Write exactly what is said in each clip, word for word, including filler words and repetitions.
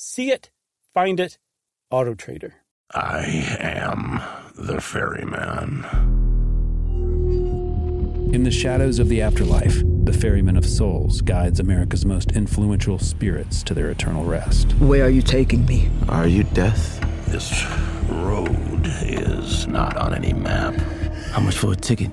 See it, find it, AutoTrader. I am the ferryman. In the shadows of the afterlife, the ferryman of souls guides America's most influential spirits to their eternal rest. Where are you taking me? Are you death? This road is not on any map. How much for a ticket?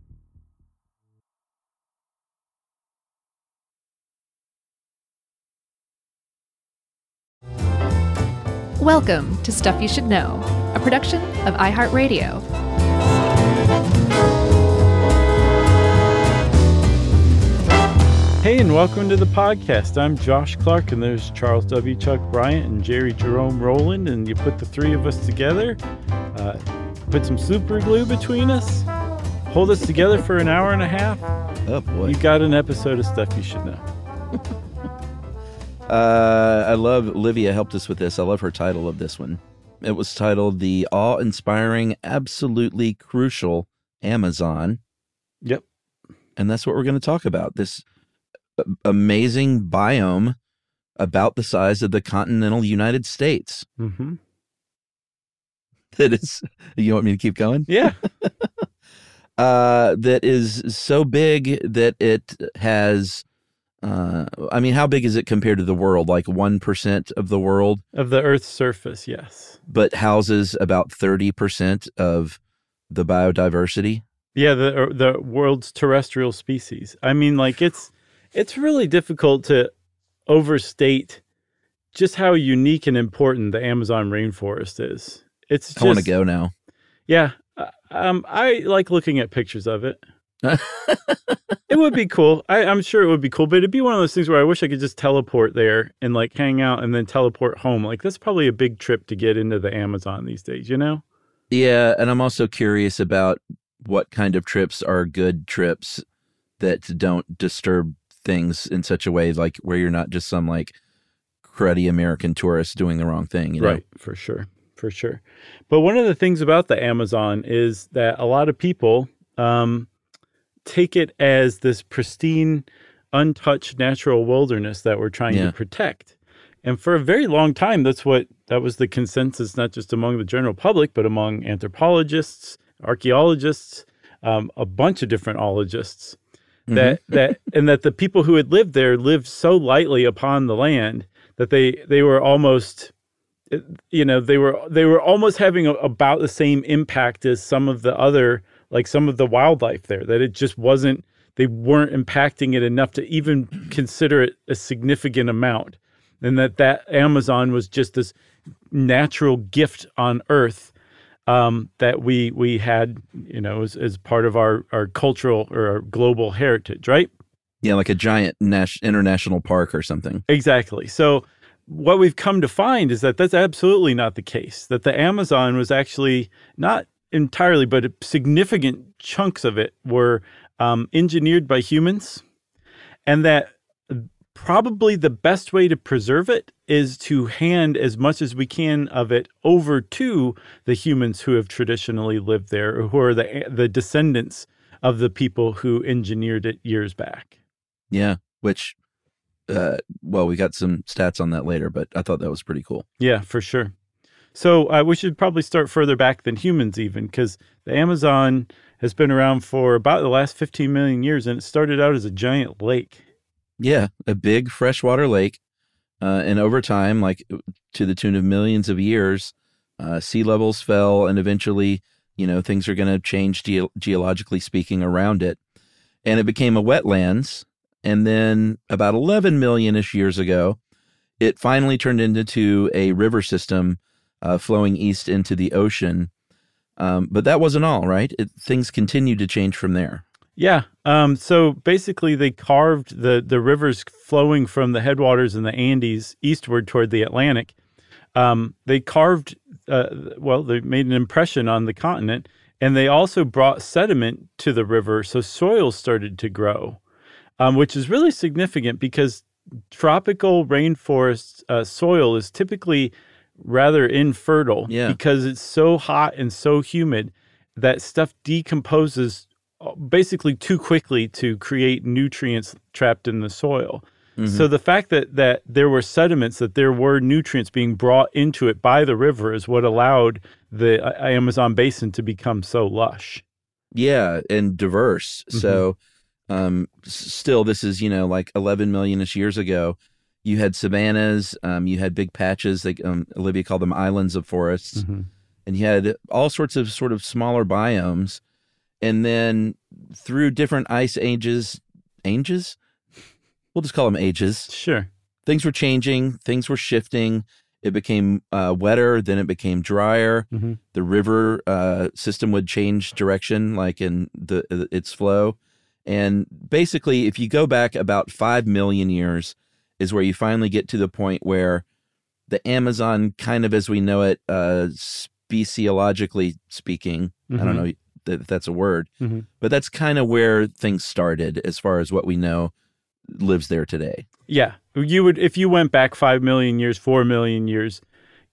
Welcome to Stuff You Should Know, a production of iHeartRadio. Hey, and welcome to the podcast. I'm Josh Clark, and there's Charles W. Chuck Bryant and Jerry Jerome Rowland, and you put the three of us together, uh, put some super glue between us, hold us together for an hour and a half. Oh, boy. You got an episode of Stuff You Should Know. Uh, I love, Olivia helped us with this. I love her title of this one. It was titled The Awe-Inspiring, Absolutely Crucial Amazon. Yep. And that's what we're going to talk about. This amazing biome about the size of the continental United States. Mm-hmm. That is, you want me to keep going? Yeah. uh, that is so big that it has... Uh, I mean, how big is it compared to the world? Like one percent of the world? Of the Earth's surface, yes. But houses about thirty percent of the biodiversity? Yeah, the the world's terrestrial species. I mean, like, it's it's really difficult to overstate just how unique and important the Amazon rainforest is. It's just, I want to go now. Yeah. Um, I like looking at pictures of it. It would be cool. I, I'm sure it would be cool, but it'd be one of those things where I wish I could just teleport there and like hang out and then teleport home. Like that's probably a big trip to get into the Amazon these days, you know? Yeah, and I'm also curious about what kind of trips are good trips that don't disturb things in such a way like where you're not just some like cruddy American tourist doing the wrong thing, you know? Right, for sure, for sure. But one of the things about the Amazon is that a lot of people... um take it as this pristine, untouched natural wilderness that we're trying yeah. to protect. And for a very long time, that's what that was the consensus, not just among the general public, but among anthropologists, archaeologists, um, a bunch of different ologists. Mm-hmm. That that and that the people who had lived there lived so lightly upon the land that they they were almost, you know, they were they were almost having a, about the same impact as some of the other. Like some of the wildlife there, that it just wasn't, they weren't impacting it enough to even consider it a significant amount. And that that Amazon was just this natural gift on Earth um, that we we had, you know, as, as part of our, our cultural or our global heritage, right? Yeah, like a giant nas- international park or something. Exactly. So what we've come to find is that that's absolutely not the case, that the Amazon was actually not entirely, but significant chunks of it were um, engineered by humans, and that probably the best way to preserve it is to hand as much as we can of it over to the humans who have traditionally lived there, or who are the the descendants of the people who engineered it years back. Yeah, which, uh, well, we got some stats on that later, but I thought that was pretty cool. Yeah, for sure. So uh, we should probably start further back than humans even, because the Amazon has been around for about the last fifteen million years, and it started out as a giant lake. Yeah, a big freshwater lake. Uh, and over time, like to the tune of millions of years, uh, sea levels fell, and eventually, you know, things are going to change ge- geologically speaking around it. and it became a wetlands. And then about eleven million-ish years ago, it finally turned into a river system uh, flowing east into the ocean. Um, but that wasn't all, right? It, things continued to change from there. Yeah. Um, so basically, they carved the, the rivers flowing from the headwaters in the Andes eastward toward the Atlantic. Um, they carved, uh, well, they made an impression on the continent, and they also brought sediment to the river, so soil started to grow, um, which is really significant because tropical rainforest uh, soil is typically rather infertile yeah. because it's so hot and so humid that stuff decomposes basically too quickly to create nutrients trapped in the soil. Mm-hmm. So the fact that, that there were sediments, that there were nutrients being brought into it by the river is what allowed the uh, Amazon basin to become so lush. Yeah, and diverse. Mm-hmm. So um, still, this is, you know, like eleven million-ish years ago. You had savannas, um, you had big patches, they, um, Olivia called them islands of forests, mm-hmm. and you had all sorts of sort of smaller biomes. And then through different ice ages, ages? We'll just call them ages. Sure. Things were changing. Things were shifting. It became uh, wetter. Then it became drier. Mm-hmm. The river uh, system would change direction, like in the its flow. And basically, if you go back about five million years is where you finally get to the point where the Amazon, kind of as we know it, uh, speciologically speaking, mm-hmm. I don't know if that's a word, mm-hmm. but that's kind of where things started as far as what we know lives there today. Yeah. You would, if you went back five million years, four million years,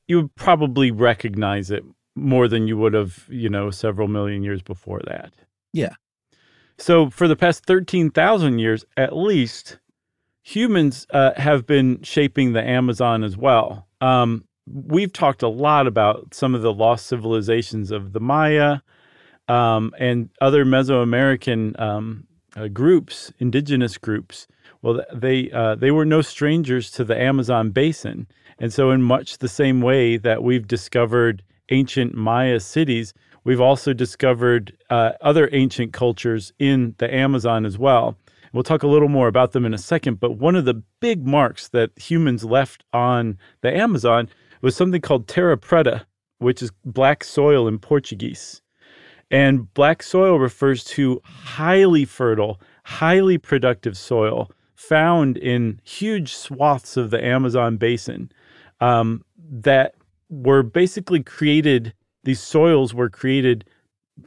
you would probably recognize it more than you would have, you know, several million years before that. Yeah. So for the past thirteen thousand years, at least, humans uh, have been shaping the Amazon as well. Um, we've talked a lot about some of the lost civilizations of the Maya um, and other Mesoamerican um, uh, groups, indigenous groups. Well, they uh, they were no strangers to the Amazon basin. And so in much the same way that we've discovered ancient Maya cities, we've also discovered uh, other ancient cultures in the Amazon as well. We'll talk a little more about them in a second, but one of the big marks that humans left on the Amazon was something called terra preta, which is black soil in Portuguese. And black soil refers to highly fertile, highly productive soil found in huge swaths of the Amazon basin um, that were basically created, these soils were created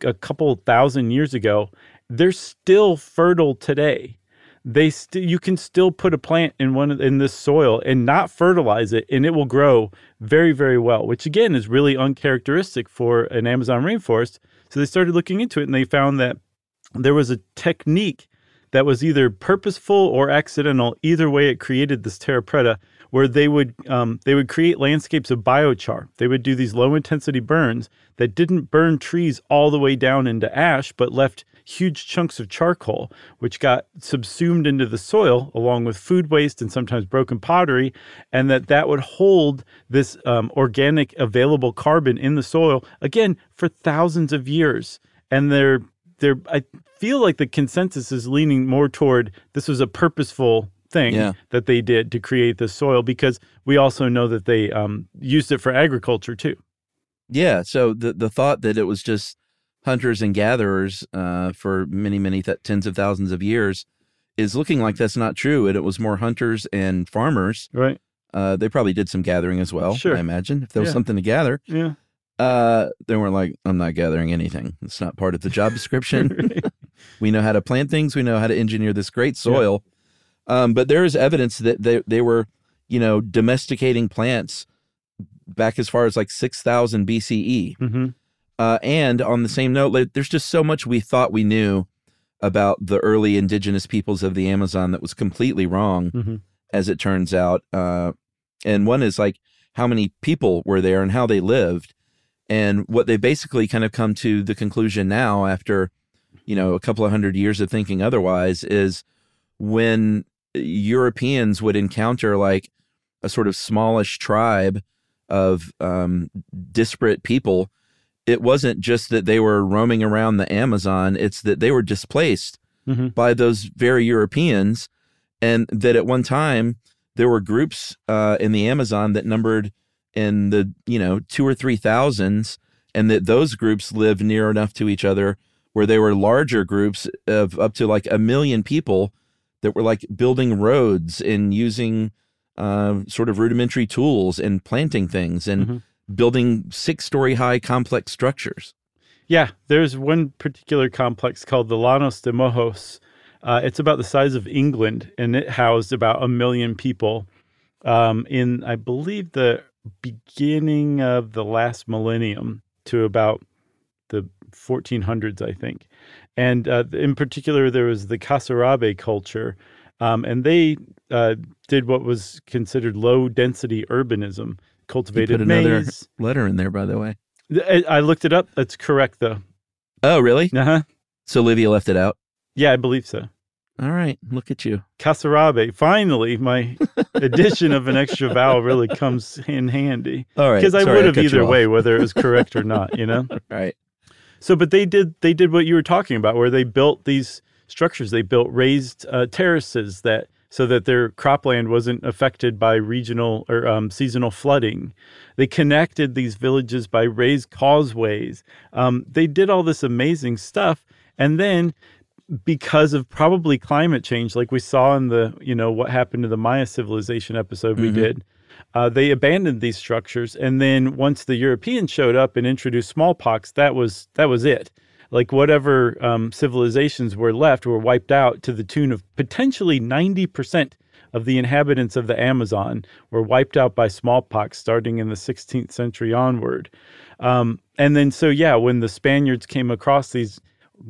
a couple thousand years ago. They're still fertile today. They st- you can still put a plant in one of, in this soil and not fertilize it, and it will grow very, very well, which again is really uncharacteristic for an Amazon rainforest. So they started looking into it, and they found that there was a technique that was either purposeful or accidental. Either way, it created this terra preta, where they would um, they would create landscapes of biochar. They would do these low-intensity burns that didn't burn trees all the way down into ash, but left huge chunks of charcoal, which got subsumed into the soil along with food waste and sometimes broken pottery, and that that would hold this um, organic available carbon in the soil, again, for thousands of years. And they're, they're, I feel like the consensus is leaning more toward this was a purposeful thing yeah. that they did to create this soil, because we also know that they um, used it for agriculture too. Yeah, so the, the thought that it was just hunters and gatherers uh, for many, many th- tens of thousands of years is looking like that's not true, and it was more hunters and farmers. Right. Uh, they probably did some gathering as well, sure. I imagine, if there was yeah. something to gather. Yeah. Uh, they weren't like, I'm not gathering anything. It's not part of the job description. We know how to plant things. We know how to engineer this great soil. Yeah. Um, but there is evidence that they, they were, you know, domesticating plants back as far as like six thousand B C E. Mm-hmm. Uh, and on the same note, like, there's just so much we thought we knew about the early indigenous peoples of the Amazon that was completely wrong, mm-hmm. as it turns out. Uh, and one is like how many people were there and how they lived. And what they basically kind of come to the conclusion now after, you know, a couple of hundred years of thinking otherwise is when Europeans would encounter like a sort of smallish tribe of um, disparate people, it wasn't just that they were roaming around the Amazon. It's that they were displaced mm-hmm. by those very Europeans, and that at one time there were groups uh, in the Amazon that numbered in the, you know, two or three thousands, and that those groups lived near enough to each other where they were larger groups of up to like a million people that were like building roads and using uh, sort of rudimentary tools and planting things and mm-hmm. building six-story high complex structures. Yeah, there's one particular complex called the Llanos de Mojos. Uh, it's about the size of England, and it housed about a million people um, in, I believe, the beginning of the last millennium to about the fourteen hundreds, I think. And uh, in particular, there was the Casarabe culture, um, and they uh, did what was considered low-density urbanism, cultivated you put maize. Another letter in there, by the way. I looked it up. That's correct, though. Oh, really? Uh-huh. So Livia left it out? Yeah, I believe so. All right. Look at you. Casarabe. Finally, my addition of an extra vowel really comes in handy. All right. Because I would have either way, whether it was correct or not, you know? Right. So, but they did, they did what you were talking about, where they built these structures. They built raised uh, terraces that so that their cropland wasn't affected by regional or um, seasonal flooding. They connected these villages by raised causeways. Um, they did all this amazing stuff. And then because of probably climate change, like we saw in the, you know, what happened to the Maya civilization episode we mm-hmm. did, uh, they abandoned these structures. And then once the Europeans showed up and introduced smallpox, that was, that was it. Like whatever um, civilizations were left were wiped out to the tune of potentially ninety percent of the inhabitants of the Amazon were wiped out by smallpox starting in the sixteenth century onward. Um, and then, so yeah, when the Spaniards came across these,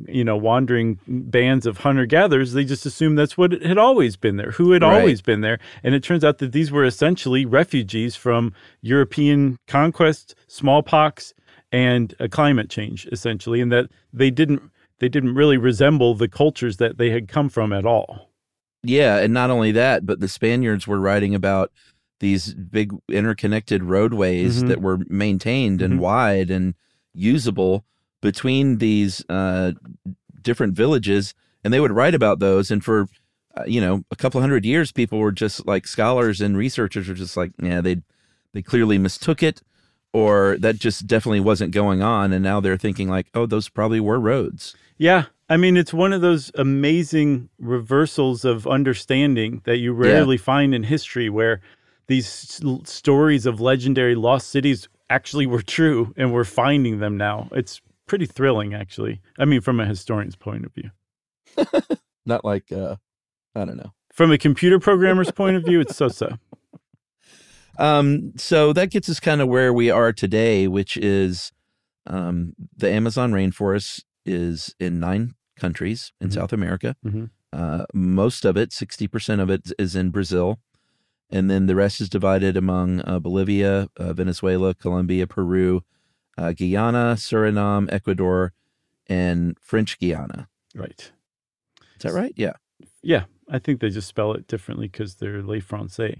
you know, wandering bands of hunter-gatherers, they just assumed that's what had always been there, who had right. always been there. And it turns out that these were essentially refugees from European conquest, smallpox, and a climate change, essentially, and that they didn't they didn't really resemble the cultures that they had come from at all. Yeah, and not only that, but the Spaniards were writing about these big interconnected roadways mm-hmm. that were maintained and mm-hmm. wide and usable between these uh, different villages, and they would write about those, and for, uh, you know, a couple hundred years, people were just like, scholars and researchers were just like, yeah, they they clearly mistook it, or that just definitely wasn't going on. And now they're thinking like, oh, those probably were roads. Yeah. I mean, it's one of those amazing reversals of understanding that you rarely yeah. find in history, where these stories of legendary lost cities actually were true and we're finding them now. It's pretty thrilling, actually. I mean, from a historian's point of view. Not like, uh, I don't know. From a computer programmer's point of view, it's so-so. Um, so that gets us kind of where we are today, which is um, the Amazon rainforest is in nine countries in mm-hmm. South America. Mm-hmm. Uh, most of it, sixty percent of it, is in Brazil. And then the rest is divided among uh, Bolivia, uh, Venezuela, Colombia, Peru, uh, Guyana, Suriname, Ecuador, and French Guiana. Right. Is that right? Yeah. Yeah. I think they just spell it differently because they're Les Francais.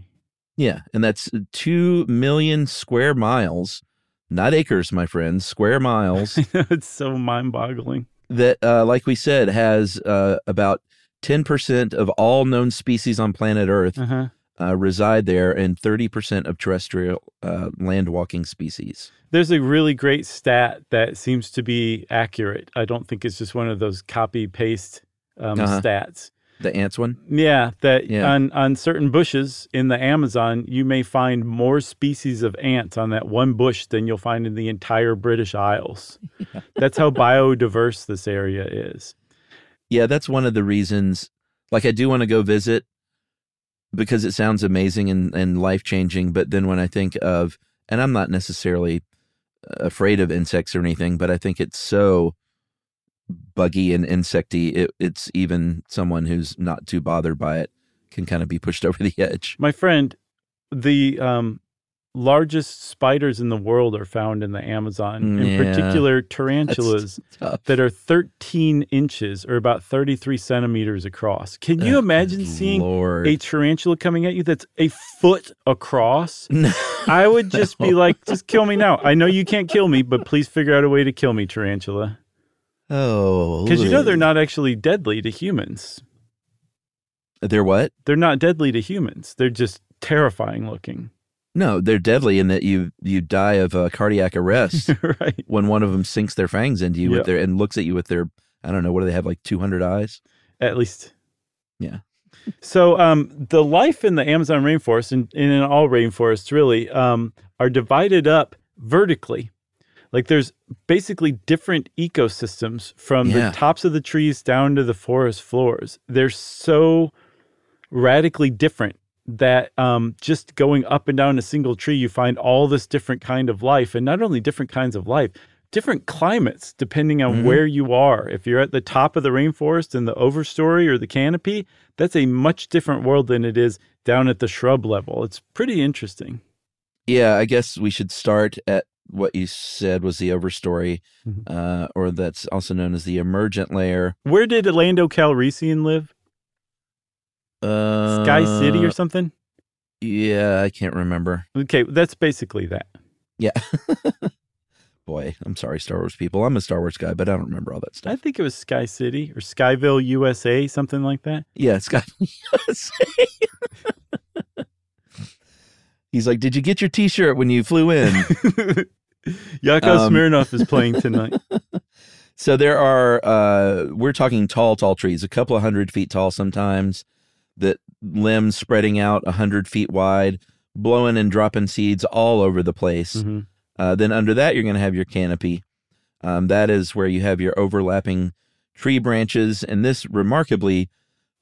Yeah, and that's two million square miles, not acres, my friends, square miles. It's so mind-boggling. That, uh, like we said, has uh, about ten percent of all known species on planet Earth uh-huh. uh, reside there, and thirty percent of terrestrial uh, land-walking species. There's a really great stat that seems to be accurate. I don't think it's just one of those copy-paste um, uh-huh. stats. The ants one? Yeah, that yeah. On, on certain bushes in the Amazon, you may find more species of ants on that one bush than you'll find in the entire British Isles. Yeah. That's how biodiverse this area is. Yeah, that's one of the reasons, like I do want to go visit because it sounds amazing and, and life-changing, but then when I think of, and I'm not necessarily afraid of insects or anything, but I think it's so buggy and insecty, it, it's even someone who's not too bothered by it can kind of be pushed over the edge. My friend, the um, largest spiders in the world are found in the Amazon, yeah, in particular tarantulas that are thirteen inches or about thirty-three centimeters across. Can you oh, imagine seeing Lord. a tarantula coming at you that's a foot across? No. I would just no. be like, just kill me now. I know you can't kill me, but please figure out a way to kill me, tarantula. Oh, because you know they're not actually deadly to humans. They're what? They're not deadly to humans. They're just terrifying looking. No, they're deadly in that you you die of uh, cardiac arrest right. when one of them sinks their fangs into you yep. with their and looks at you with their, I don't know, what do they have, like two hundred eyes? At least. Yeah. So um, the life in the Amazon rainforest and, and in all rainforests really um, are divided up vertically. Like there's basically different ecosystems from yeah. the tops of the trees down to the forest floors. They're so radically different that um, just going up and down a single tree, you find all this different kind of life. And not only different kinds of life, different climates depending on mm-hmm. where you are. If you're at the top of the rainforest in the overstory or the canopy, that's a much different world than it is down at the shrub level. It's pretty interesting. Yeah, I guess we should start at what you said was the overstory, mm-hmm. uh, or that's also known as the emergent layer. Where did Lando Calrissian live? Uh, Sky City or something? Yeah, I can't remember. Okay, that's basically that. Yeah. Boy, I'm sorry, Star Wars people. I'm a Star Wars guy, but I don't remember all that stuff. I think it was Sky City or Skyville, U S A, something like that. Yeah, Skyville, U S A. He's like, did you get your T-shirt when you flew in? Yakov um, Smirnoff is playing tonight. So there are, uh, we're talking tall, tall trees, a couple of hundred feet tall sometimes, that limbs spreading out a hundred feet wide, blowing and dropping seeds all over the place. Mm-hmm. Uh, then under that, you're going to have your canopy. Um, that is where you have your overlapping tree branches. And this remarkably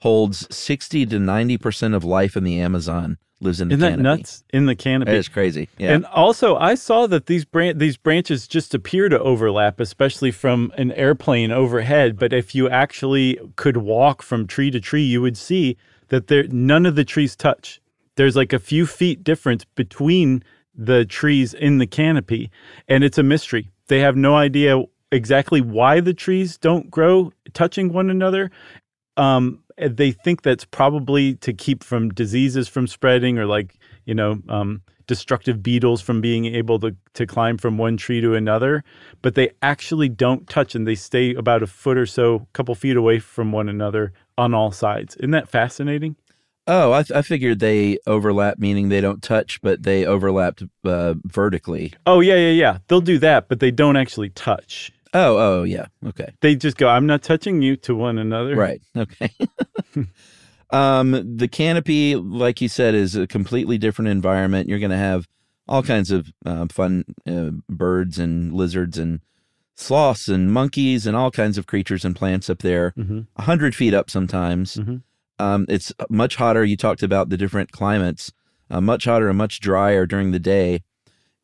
holds sixty to ninety percent of life in the Amazon lives in the canopy. Isn't that nuts? In the canopy. It's crazy. Yeah. And also, I saw that these bran- these branches just appear to overlap, especially from an airplane overhead. But if you actually could walk from tree to tree, you would see that there none of the trees touch. There's like a few feet difference between the trees in the canopy, and it's a mystery. They have no idea exactly why the trees don't grow touching one another. Um, they think that's probably to keep from diseases from spreading, or like, you know, um, destructive beetles from being able to, to climb from one tree to another, but they actually don't touch, and they stay about a foot or so, a couple feet away from one another on all sides. Isn't that fascinating? Oh, I, th- I figured they overlap, meaning they don't touch, but they overlapped uh, vertically. Oh, yeah, yeah, yeah. They'll do that, but they don't actually touch. Oh, oh, yeah. Okay. They just go, I'm not touching you, to one another. Right. Okay. um, the canopy, like you said, is a completely different environment. You're going to have all kinds of uh, fun uh, birds and lizards and sloths and monkeys and all kinds of creatures and plants up there, mm-hmm. one hundred feet up sometimes. Mm-hmm. Um, it's much hotter. You talked about the different climates, uh, much hotter and much drier during the day.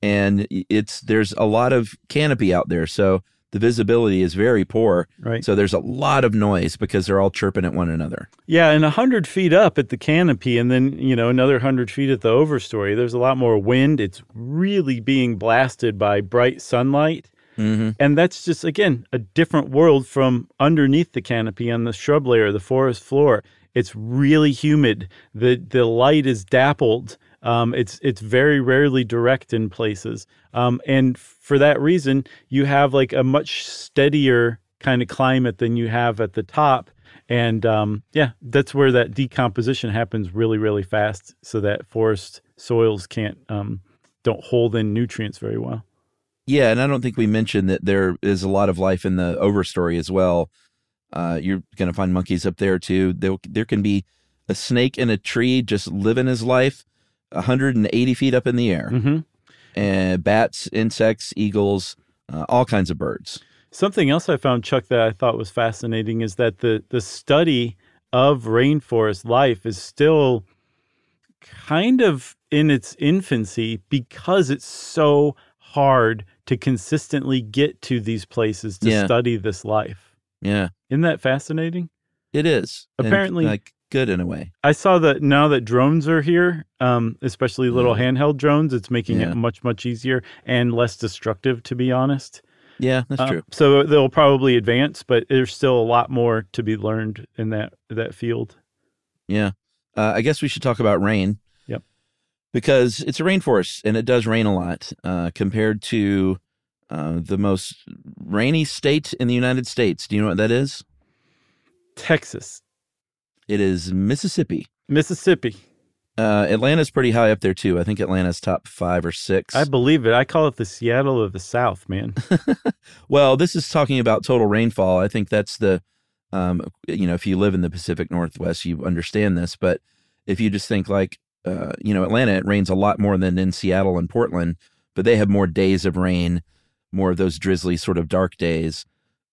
And it's there's a lot of canopy out there, so the visibility is very poor. Right. So there's a lot of noise because they're all chirping at one another. Yeah, and one hundred feet up at the canopy and then, you know, another one hundred feet at the overstory, there's a lot more wind. It's really being blasted by bright sunlight. Mm-hmm. And that's just, again, a different world from underneath the canopy on the shrub layer, the forest floor. It's really humid. The the light is dappled. Um, it's it's very rarely direct in places. Um, and for that reason, you have like a much steadier kind of climate than you have at the top. And um, yeah, that's where that decomposition happens really, really fast, so that forest soils can't um, don't hold in nutrients very well. Yeah, and I don't think we mentioned that there is a lot of life in the overstory as well. Uh, you're going to find monkeys up there, too. There, there can be a snake in a tree just living his life one hundred eighty feet up in the air. Mm-hmm. And bats, insects, eagles, uh, all kinds of birds. Something else I found, Chuck, that I thought was fascinating is that the, the study of rainforest life is still kind of in its infancy because it's so hard to consistently get to these places to yeah. study this life. Yeah. Isn't that fascinating? It is. Apparently. And, like, good in a way. I saw that now that drones are here, um, especially little yeah. handheld drones, it's making yeah. it much, much easier and less destructive, to be honest. Yeah, that's uh, true. So they'll probably advance, but there's still a lot more to be learned in that, that field. Yeah. Uh, I guess we should talk about rain. Yep. Because it's a rainforest, and it does rain a lot uh, compared to uh, the most rainy state in the United States. Do you know what that is? Texas. It is Mississippi. Mississippi. Uh, Atlanta's pretty high up there, too. I think Atlanta's top five or six. I believe it. I call it the Seattle of the South, man. Well, this is talking about total rainfall. I think that's the, um, you know, if you live in the Pacific Northwest, you understand this. But if you just think like, uh, you know, Atlanta, it rains a lot more than in Seattle and Portland, but they have more days of rain, more of those drizzly sort of dark days.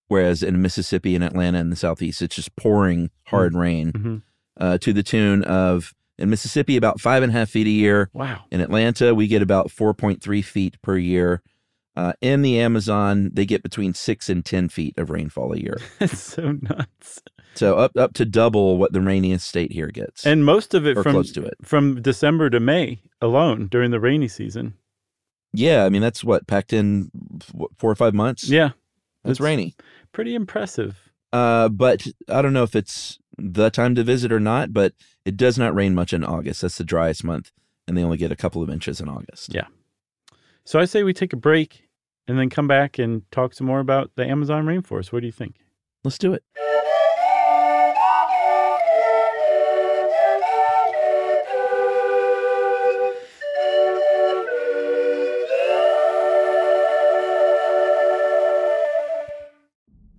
Whereas in Mississippi and Atlanta in the Southeast, it's just pouring hard rain mm-hmm. uh, to the tune of, in Mississippi, about five and a half feet a year. Wow. In Atlanta, we get about four point three feet per year. Uh, in the Amazon, they get between six and ten feet of rainfall a year. That's so nuts. So up up to double what the rainiest state here gets. And most of it, or from, close to it, from December to May alone during the rainy season. Yeah. I mean, that's what, packed in what, four or five months? Yeah. That's it's rainy. Pretty impressive. Uh, but I don't know if it's the time to visit or not, but it does not rain much in August. That's the driest month, and they only get a couple of inches in August. Yeah. So I say we take a break and then come back and talk some more about the Amazon rainforest. What do you think? Let's do it.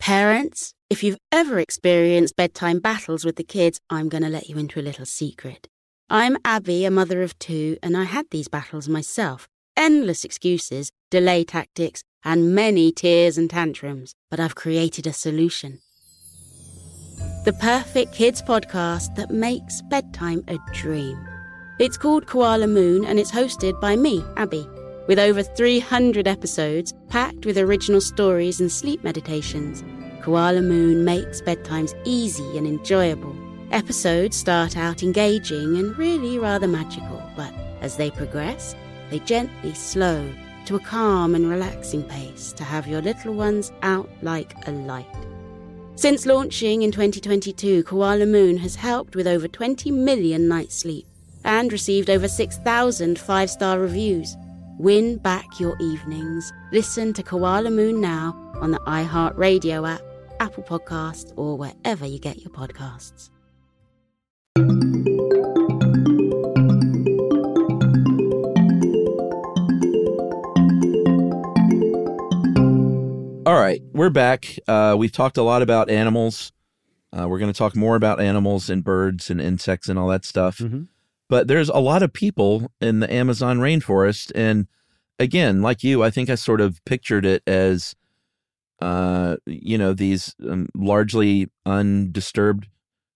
Parents, if you've ever experienced bedtime battles with the kids, I'm going to let you into a little secret. I'm Abby, a mother of two, and I had these battles myself. Endless excuses, delay tactics, and many tears and tantrums. But I've created a solution. The perfect kids podcast that makes bedtime a dream. It's called Koala Moon, and it's hosted by me, Abby. With over three hundred episodes, packed with original stories and sleep meditations, Koala Moon makes bedtimes easy and enjoyable. Episodes start out engaging and really rather magical, but as they progress, they gently slow to a calm and relaxing pace to have your little ones out like a light. Since launching in twenty twenty-two, Koala Moon has helped with over twenty million nights' sleep and received over six thousand five-star reviews. Win back your evenings. Listen to Koala Moon now on the iHeartRadio app, Apple Podcasts, or wherever you get your podcasts. All right, we're back. Uh, we've talked a lot about animals. Uh, we're going to talk more about animals and birds and insects and all that stuff. Mm-hmm. But there's a lot of people in the Amazon rainforest. And again, like you, I think I sort of pictured it as, uh, you know, these um, largely undisturbed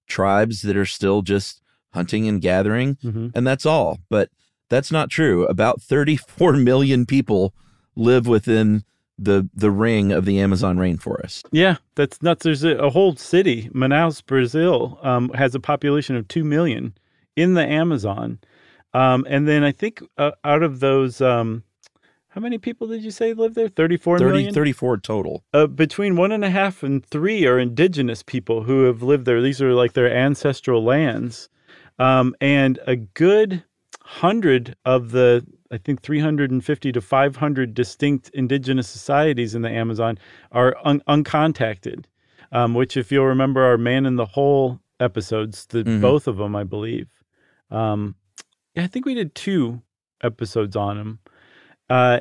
tribes that are still just hunting and gathering. Mm-hmm. And that's all. But that's not true. About thirty-four million people live within the the ring of the Amazon rainforest. Yeah, that's nuts. There's a, a whole city, Manaus, Brazil, um, has a population of two million in the Amazon. Um, and then I think uh, out of those, um, how many people did you say live there? thirty-four million? thirty-four total. Uh, between one and a half and three are indigenous people who have lived there. These are like their ancestral lands. Um, and a good hundred of the I think three hundred fifty to five hundred distinct indigenous societies in the Amazon are un uncontacted, um, which, if you'll remember, are Man in the Hole episodes, the, mm-hmm. both of them, I believe. Um, I think we did two episodes on them. Uh,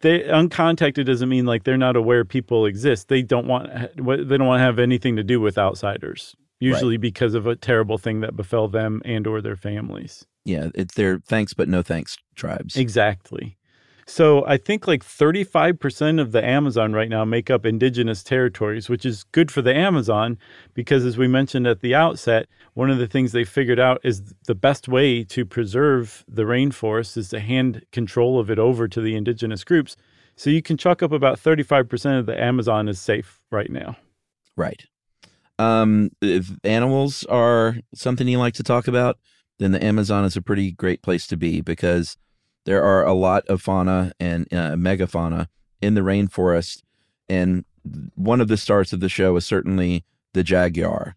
they, uncontacted doesn't mean like they're not aware people exist. They don't want, they don't want to have anything to do with outsiders, usually right. because of a terrible thing that befell them and or their families. Yeah, it's their thanks but no thanks tribes. Exactly. So I think like thirty-five percent of the Amazon right now make up indigenous territories, which is good for the Amazon because, as we mentioned at the outset, one of the things they figured out is the best way to preserve the rainforest is to hand control of it over to the indigenous groups. So you can chalk up about thirty-five percent of the Amazon is safe right now. Right. Um, if animals are something you like to talk about, then the Amazon is a pretty great place to be because there are a lot of fauna and uh, megafauna in the rainforest. And one of the stars of the show is certainly the jaguar.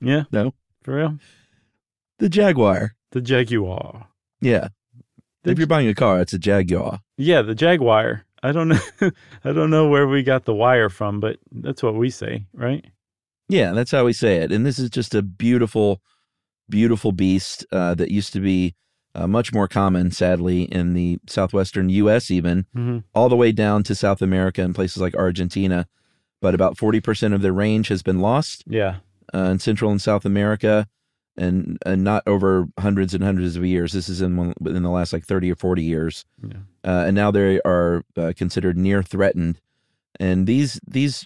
Yeah. No? For real? The jaguar. The jaguar. Yeah. The if you're buying a car, it's a jaguar. Yeah, the jaguar. I don't know. I don't know where we got the wire from, but that's what we say, right? Yeah, that's how we say it. And this is just a beautiful... beautiful beast uh, that used to be uh, much more common, sadly, in the southwestern U S even, mm-hmm. all the way down to South America and places like Argentina. But about forty percent of their range has been lost yeah. uh, in Central and South America, and, and not over hundreds and hundreds of years. This is in, one, in the last like thirty or forty years. Yeah. Uh, and now they are uh, considered near threatened. And these these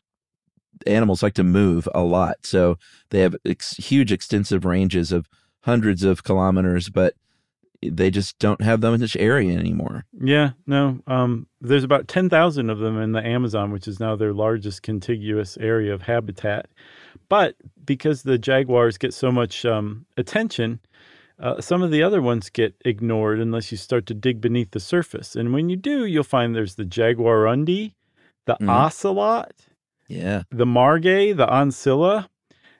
animals like to move a lot, so they have ex huge extensive ranges of hundreds of kilometers, but they just don't have that much area anymore. Yeah, no, um there's about ten thousand of them in the Amazon, which is now their largest contiguous area of habitat. But because the jaguars get so much um attention, uh, some of the other ones get ignored unless you start to dig beneath the surface. And when you do, you'll find there's the jaguarundi, the mm. ocelot, yeah, the margay, the oncilla,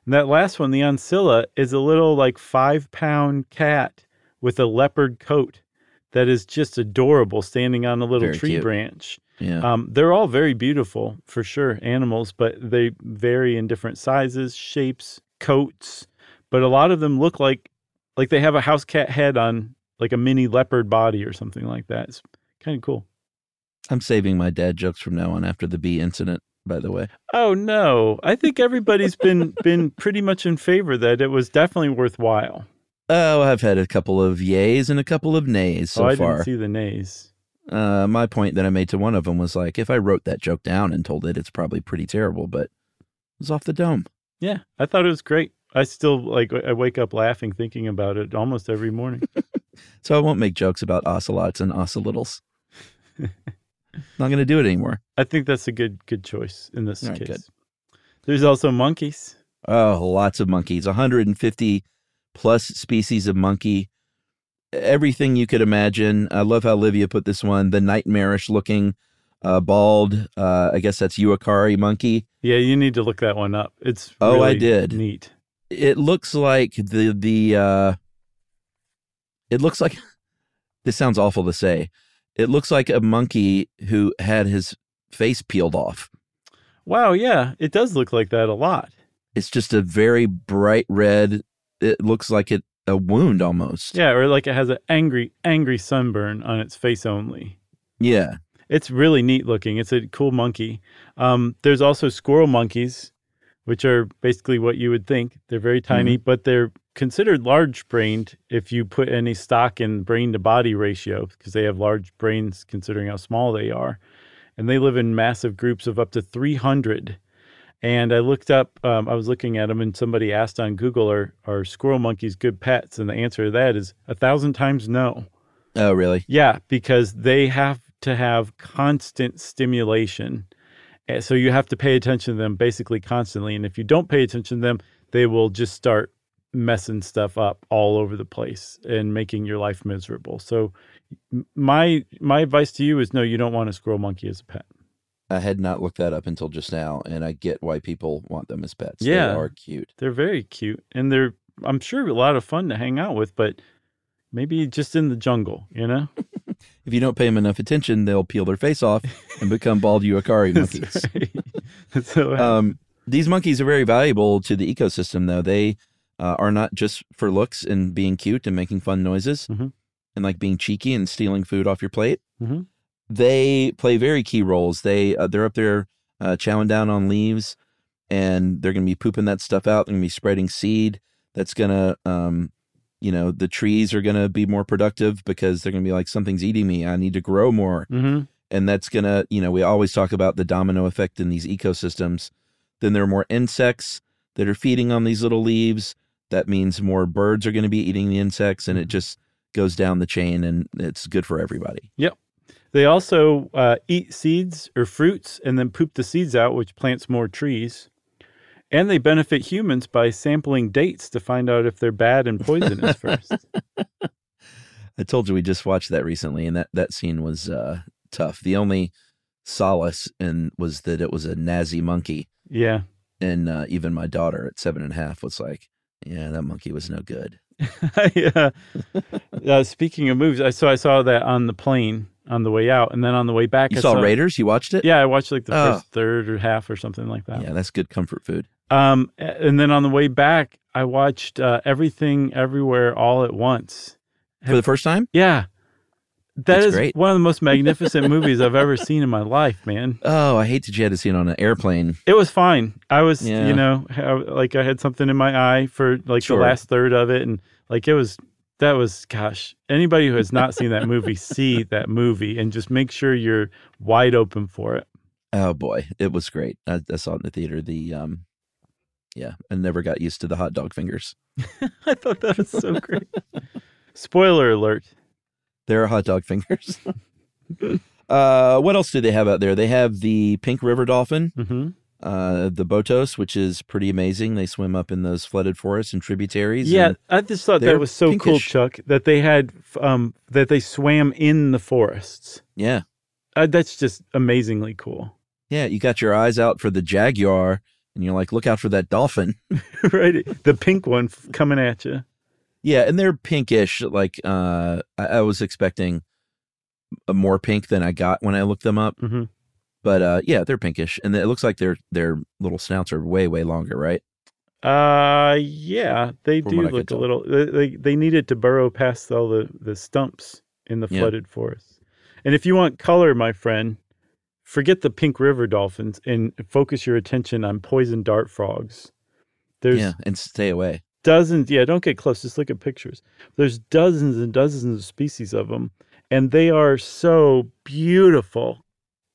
and that last one, the oncilla, is a little like five pound cat with a leopard coat that is just adorable, standing on a little very tree cute. branch. Yeah, um, they're all very beautiful for sure, animals, but they vary in different sizes, shapes, coats. But a lot of them look like like they have a house cat head on like a mini leopard body or something like that. It's kind of cool. I'm saving my dad jokes from now on after the bee incident, by the way. Oh, no. I think everybody's been been pretty much in favor that it was definitely worthwhile. Oh, I've had a couple of yays and a couple of nays so far. Oh, I far. didn't see the nays. Uh, my point that I made to one of them was like, if I wrote that joke down and told it, it's probably pretty terrible, but it was off the dome. Yeah, I thought it was great. I still, like, I wake up laughing, thinking about it almost every morning. So I won't make jokes about ocelots and ocelittles. Not going to do it anymore. I think that's a good good choice in this right, case. Good. There's also monkeys. Oh, lots of monkeys. one hundred fifty plus species of monkey. Everything you could imagine. I love how Olivia put this one. The nightmarish looking, uh, bald, uh, I guess that's Uacari monkey. Yeah, you need to look that one up. It's oh, really I did. neat. It looks like the, the uh, it looks like, this sounds awful to say, it looks like a monkey who had his face peeled off. Wow, yeah, it does look like that a lot. It's just a very bright red. It looks like it a wound almost. Yeah, or like it has an angry, angry sunburn on its face only. Yeah. It's really neat looking. It's a cool monkey. Um, there's also squirrel monkeys, which are basically what you would think. They're very tiny, mm-hmm. but they're considered large-brained if you put any stock in brain-to-body ratio, because they have large brains considering how small they are. And they live in massive groups of up to three hundred. And I looked up, um, I was looking at them, and somebody asked on Google, are, are squirrel monkeys good pets? And the answer to that is a thousand times no. Oh, really? Yeah, because they have to have constant stimulation. So you have to pay attention to them basically constantly. And if you don't pay attention to them, they will just start messing stuff up all over the place and making your life miserable. So my my advice to you is no, you don't want a squirrel monkey as a pet. I had not looked that up until just now, and I get why people want them as pets. Yeah. They are cute. They're very cute, and they're, I'm sure, a lot of fun to hang out with, but maybe just in the jungle, you know? If you don't pay them enough attention, they'll peel their face off and become bald uakari monkeys. That's right. That's um, these monkeys are very valuable to the ecosystem, though. They uh, are not just for looks and being cute and making fun noises mm-hmm. and like being cheeky and stealing food off your plate. Mm-hmm. They play very key roles. They, uh, they're up there uh, chowing down on leaves, and they're going to be pooping that stuff out. They're going to be spreading seed. That's going to, um, you know, the trees are going to be more productive because they're going to be like, something's eating me. I need to grow more. Mm-hmm. And that's going to, you know, we always talk about the domino effect in these ecosystems. Then there are more insects that are feeding on these little leaves. That means more birds are going to be eating the insects, and it just goes down the chain, and it's good for everybody. Yep. They also uh, eat seeds or fruits and then poop the seeds out, which plants more trees. And they benefit humans by sampling dates to find out if they're bad and poisonous first. I told you we just watched that recently, and that, that scene was uh, tough. The only solace in was that it was a Nazi monkey. Yeah. And uh, even my daughter at seven and a half was like, yeah, that monkey was no good. Yeah. uh, speaking of movies, I, so I saw that on the plane on the way out, and then on the way back. You I saw, saw Raiders? You watched it? Yeah, I watched like the oh. first third or half or something like that. Yeah, that's good comfort food. Um, and then on the way back, I watched uh, Everything, Everywhere, All at Once. Have, For the first time? Yeah. That that's is great. One of the most magnificent movies I've ever seen in my life, man. Oh, I hate that you had to see it on an airplane. It was fine. I was, yeah. you know, I, like I had something in my eye for like sure. the last third of it, and like it was... That was, gosh, anybody who has not seen that movie, see that movie and just make sure you're wide open for it. Oh, boy. It was great. I, I saw it in the theater. The, um, yeah, I never got used to the hot dog fingers. I thought that was so great. Spoiler alert. There are hot dog fingers. uh, what else do they have out there? They have the pink river dolphin, mm-hmm. Uh, the botos, which is pretty amazing. They swim up in those flooded forests and tributaries. Yeah, and I just thought that was so pinkish. Cool, Chuck, that they had, um, that they swam in the forests. Yeah. Uh, that's just amazingly cool. Yeah, you got your eyes out for the jaguar, and you're like, look out for that dolphin. Right, the pink one coming at you. Yeah, and they're pinkish. Like, uh, I, I was expecting a more pink than I got when I looked them up. Mm-hmm. But uh, yeah, they're pinkish, and it looks like their their little snouts are way way longer, right? Uh, yeah, they From do look a little. They they needed to burrow past all the the stumps in the yeah. flooded forest. And if you want color, my friend, forget the pink river dolphins and focus your attention on poison dart frogs. There's yeah, and stay away. Dozens, yeah, don't get close. Just look at pictures. There's dozens and dozens of species of them, and they are so beautiful.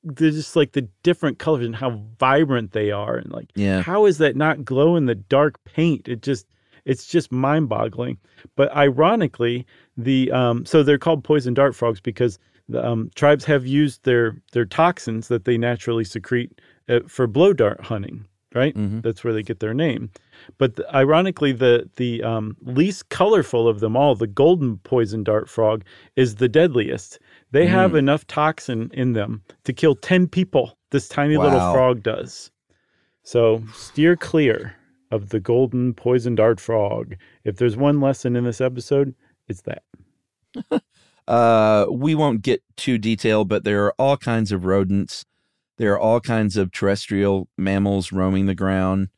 They're just like the different colors and how vibrant they are. And like, yeah. how is that not glow in the dark paint? It just, it's just mind boggling. But ironically, the, um, so they're called poison dart frogs because the um, tribes have used their, their toxins that they naturally secrete uh, for blow dart hunting, right? Mm-hmm. That's where they get their name. But the, ironically, the, the um, least colorful of them all, the golden poison dart frog, is the deadliest. They have mm. enough toxin in them to kill ten people, this tiny wow. little frog does. So steer clear of the golden poison dart frog. If there's one lesson in this episode, it's that. uh, we won't get too detailed, but there are all kinds of rodents. There are all kinds of terrestrial mammals roaming the ground.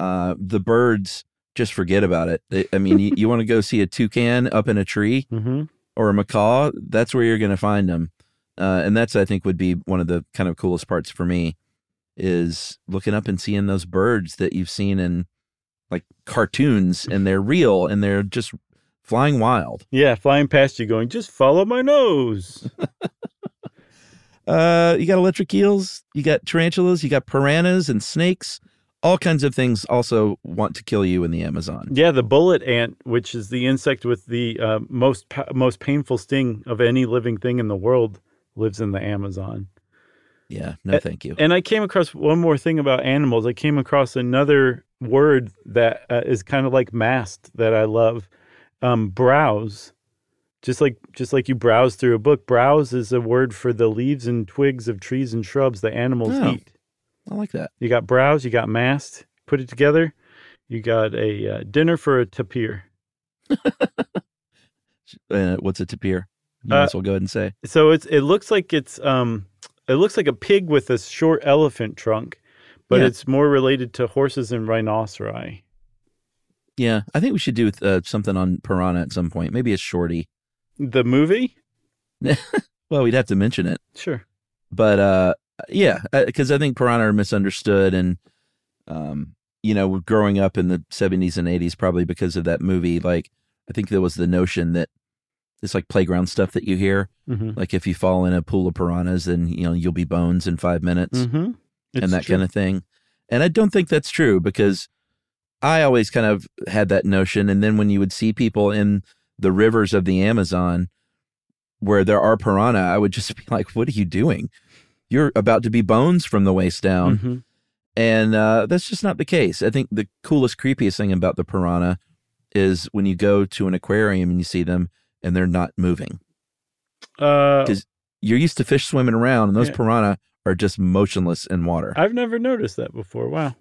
Uh, the birds, just forget about it. They, I mean, you, you want to go see a toucan up in a tree? Mm-hmm. Or a macaw, that's where you're going to find them. Uh, and that's, I think, would be one of the kind of coolest parts for me is looking up and seeing those birds that you've seen in like cartoons, and they're real and they're just flying wild. Yeah, flying past you going, just follow my nose. uh, you got electric eels, you got tarantulas, you got piranhas and snakes. All kinds of things also want to kill you in the Amazon. Yeah, the bullet ant, which is the insect with the uh, most most painful sting of any living thing in the world, lives in the Amazon. Yeah, no a thank you. And I came across one more thing about animals. I came across another word that uh, is kind of like mast that I love. Um, browse. Just like just like you browse through a book, browse is a word for the leaves and twigs of trees and shrubs that animals oh. eat. I like that. You got browse, you got mast, put it together. You got a uh, dinner for a tapir. uh, what's a tapir? You uh, might as well go ahead and say. So it's it looks like it's um it looks like a pig with a short elephant trunk, but yeah. it's more related to horses and rhinoceri. Yeah, I think we should do uh, something on piranha at some point. Maybe a shorty. The movie? Well, we'd have to mention it. Sure. But uh yeah, because I think piranha are misunderstood, and um, you know, growing up in the seventies and eighties, probably because of that movie, like I think there was the notion that it's like playground stuff that you hear, mm-hmm. like if you fall in a pool of piranhas, then you know you'll be bones in five minutes, mm-hmm. and that true. kind of thing. And I don't think that's true, because I always kind of had that notion. And then when you would see people in the rivers of the Amazon where there are piranha, I would just be like, "What are you doing? You're about to be bones from the waist down." Mm-hmm. And uh, that's just not the case. I think the coolest, creepiest thing about the piranha is when you go to an aquarium and you see them and they're not moving. Because uh, you're used to fish swimming around, and those yeah. piranha are just motionless in water. I've never noticed that before. Wow.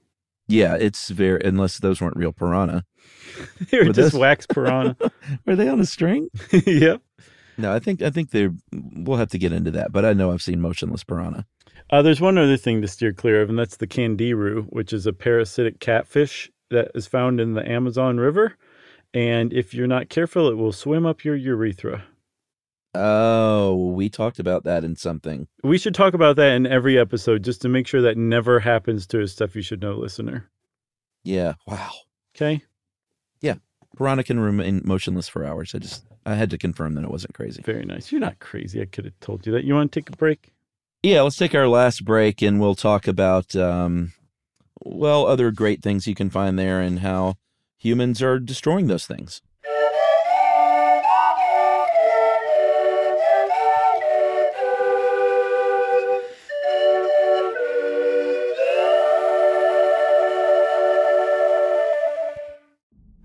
Yeah, it's very, unless those weren't real piranha. They were, were just those? wax piranha. Were they on a string? Yep. No, I think I think they we'll have to get into that, but I know I've seen motionless piranha. Uh, there's one other thing to steer clear of, and that's the candiru, which is a parasitic catfish that is found in the Amazon River. And if you're not careful, it will swim up your urethra. Oh, we talked about that in something. We should talk about that in every episode, just to make sure that never happens to a Stuff You Should Know listener. Yeah. Wow. Okay. Yeah. Piranha can remain motionless for hours. I just, I had to confirm that it wasn't crazy. Very nice. You're not crazy. I could have told you that. You want to take a break? Yeah, let's take our last break, and we'll talk about, um, well, other great things you can find there and how humans are destroying those things.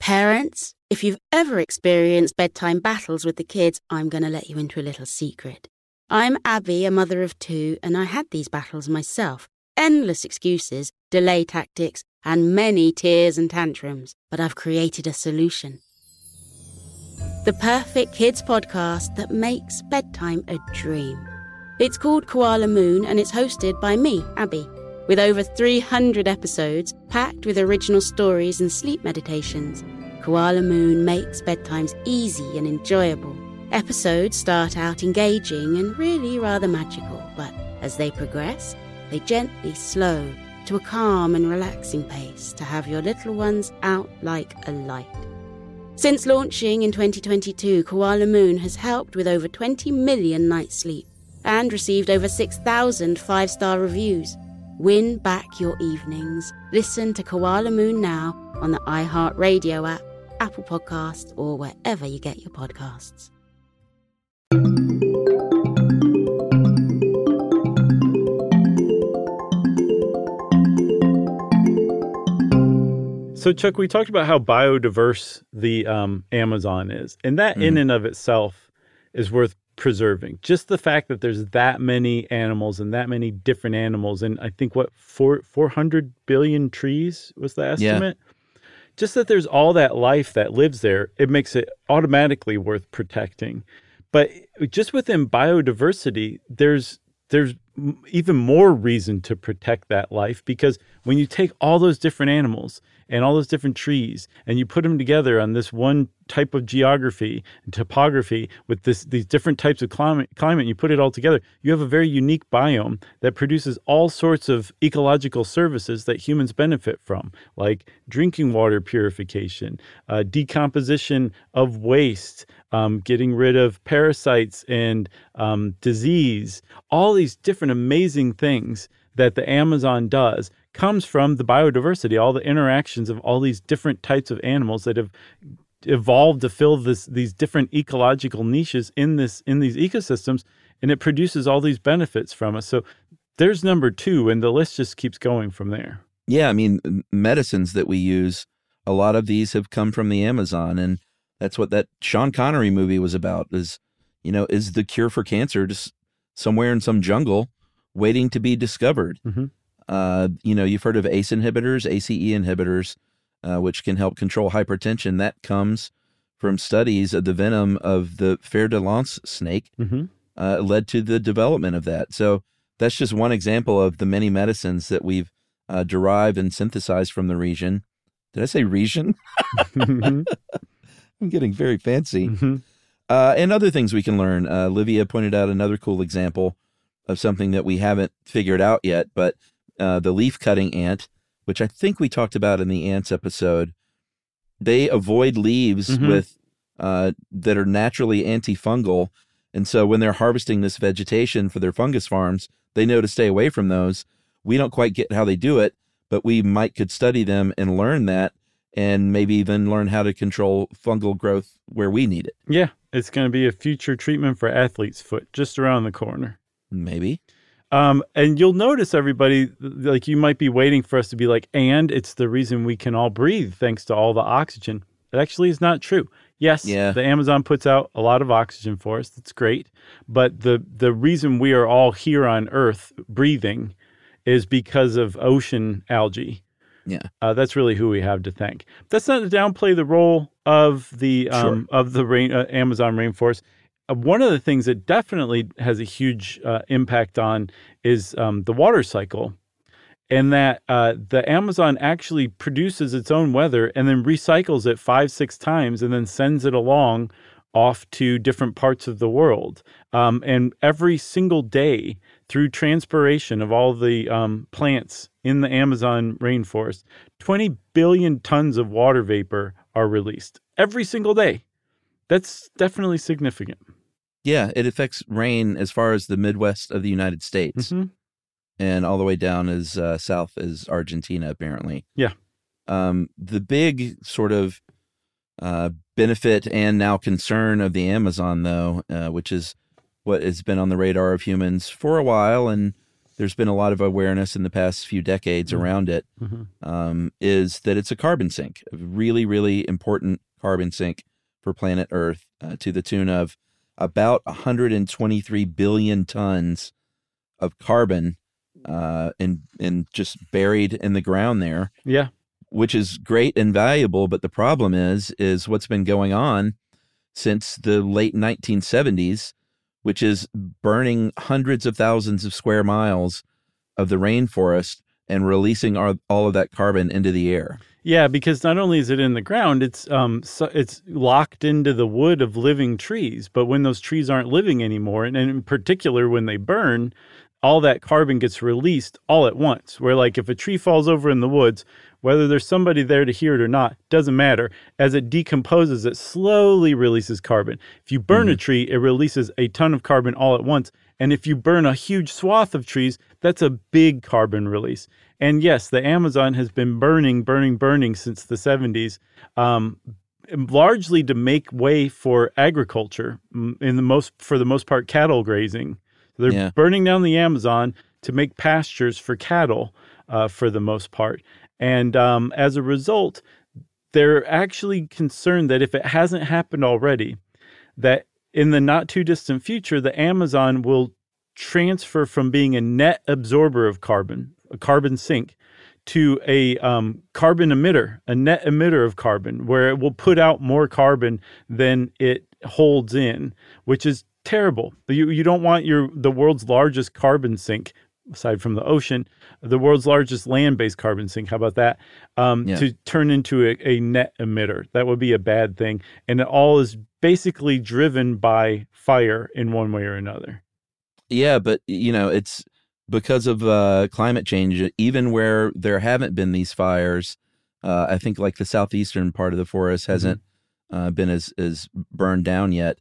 Parents, if you've ever experienced bedtime battles with the kids, I'm going to let you into a little secret. I'm Abby, a mother of two, and I had these battles myself. Endless excuses, delay tactics, and many tears and tantrums. But I've created a solution. The perfect kids podcast that makes bedtime a dream. It's called Koala Moon, and it's hosted by me, Abby. With over three hundred episodes, packed with original stories and sleep meditations, Koala Moon makes bedtimes easy and enjoyable. Episodes start out engaging and really rather magical, but as they progress, they gently slow to a calm and relaxing pace to have your little ones out like a light. Since launching in twenty twenty-two, Koala Moon has helped with over twenty million nights' sleep and received over six thousand five-star reviews. Win back your evenings. Listen to Koala Moon now on the iHeartRadio app, Apple Podcasts, or wherever you get your podcasts. So, Chuck, we talked about how biodiverse the um, Amazon is, and that mm. in and of itself is worth preserving. Just the fact that there's that many animals and that many different animals, and I think what four four hundred billion trees was the estimate. Yeah. Just that there's all that life that lives there, it makes it automatically worth protecting. But just within biodiversity, there's there's even more reason to protect that life, because when you take all those different animals and all those different trees and you put them together on this one type of geography and topography with this these different types of climate, climate, you put it all together, you have a very unique biome that produces all sorts of ecological services that humans benefit from, like drinking water purification, uh, decomposition of waste, um, getting rid of parasites and um, disease, all these different amazing things that the Amazon does comes from the biodiversity, all the interactions of all these different types of animals that have evolved to fill this, these different ecological niches in this in these ecosystems, and it produces all these benefits from us. So there's number two, and the list just keeps going from there. Yeah, I mean, medicines that we use, a lot of these have come from the Amazon, and that's what that Sean Connery movie was about, is, you know, is the cure for cancer just somewhere in some jungle waiting to be discovered? Mm-hmm. Uh, you know, you've heard of A C E inhibitors, A C E inhibitors, uh, which can help control hypertension. That comes from studies of the venom of the fer de lance snake, mm-hmm. uh, led to the development of that. So that's just one example of the many medicines that we've uh, derived and synthesized from the region. Did I say region? Mm-hmm. I'm getting very fancy. Mm-hmm. Uh, and other things we can learn. Uh, Livia pointed out another cool example of something that we haven't figured out yet, but Uh, the leaf-cutting ant, which I think we talked about in the ants episode, they avoid leaves mm-hmm. with uh, that are naturally antifungal. And so when they're harvesting this vegetation for their fungus farms, they know to stay away from those. We don't quite get how they do it, but we might could study them and learn that, and maybe even learn how to control fungal growth where we need it. Yeah, it's going to be a future treatment for athlete's foot just around the corner. Maybe. Um, and you'll notice, everybody, like you might be waiting for us to be like, and it's the reason we can all breathe thanks to all the oxygen. It actually is not true. Yes, yeah. The Amazon puts out a lot of oxygen for us. That's great. But the, the reason we are all here on Earth breathing is because of ocean algae. Yeah, uh, that's really who we have to thank. That's not to downplay the role of the um, sure. of the rain, uh, Amazon rainforest. One of the things that definitely has a huge uh, impact on is um, the water cycle, and that uh, the Amazon actually produces its own weather and then recycles it five, six times and then sends it along off to different parts of the world. Um, and every single day, through transpiration of all the um, plants in the Amazon rainforest, twenty billion tons of water vapor are released every single day. That's definitely significant. Yeah, it affects rain as far as the Midwest of the United States, mm-hmm. and all the way down as uh, south as Argentina, apparently. Yeah. um, the big sort of uh, benefit and now concern of the Amazon, though, uh, which is what has been on the radar of humans for a while, and there's been a lot of awareness in the past few decades mm-hmm. around it, mm-hmm. um, is that it's a carbon sink, a really, really important carbon sink for planet Earth, uh, to the tune of about one hundred twenty-three billion tons of carbon uh, and, and just buried in the ground there. Yeah. Which is great and valuable, but the problem is, is what's been going on since the late nineteen seventies, which is burning hundreds of thousands of square miles of the rainforest and releasing our, all of that carbon into the air. Yeah, because not only is it in the ground, it's um, so it's locked into the wood of living trees. But when those trees aren't living anymore, and in particular when they burn, all that carbon gets released all at once. Where like if a tree falls over in the woods, whether there's somebody there to hear it or not, doesn't matter. As it decomposes, it slowly releases carbon. If you burn mm-hmm. a tree, it releases a ton of carbon all at once. And if you burn a huge swath of trees, that's a big carbon release. And yes, the Amazon has been burning, burning, burning since the seventies, um, largely to make way for agriculture, in the most, for the most part, cattle grazing. So they're yeah. burning down the Amazon to make pastures for cattle, uh, for the most part. And um, as a result, they're actually concerned that if it hasn't happened already, that in the not too distant future, the Amazon will transfer from being a net absorber of carbon, a carbon sink, to a um, carbon emitter, a net emitter of carbon, where it will put out more carbon than it holds in, which is terrible. You, you don't want your the world's largest carbon sink, aside from the ocean, the world's largest land-based carbon sink, how about that, um, yeah. to turn into a, a net emitter. That would be a bad thing. And it all is basically driven by fire in one way or another. Yeah, but, you know, it's because of uh, climate change, even where there haven't been these fires, uh, I think like the southeastern part of the forest hasn't mm-hmm. uh, been as, as burned down yet.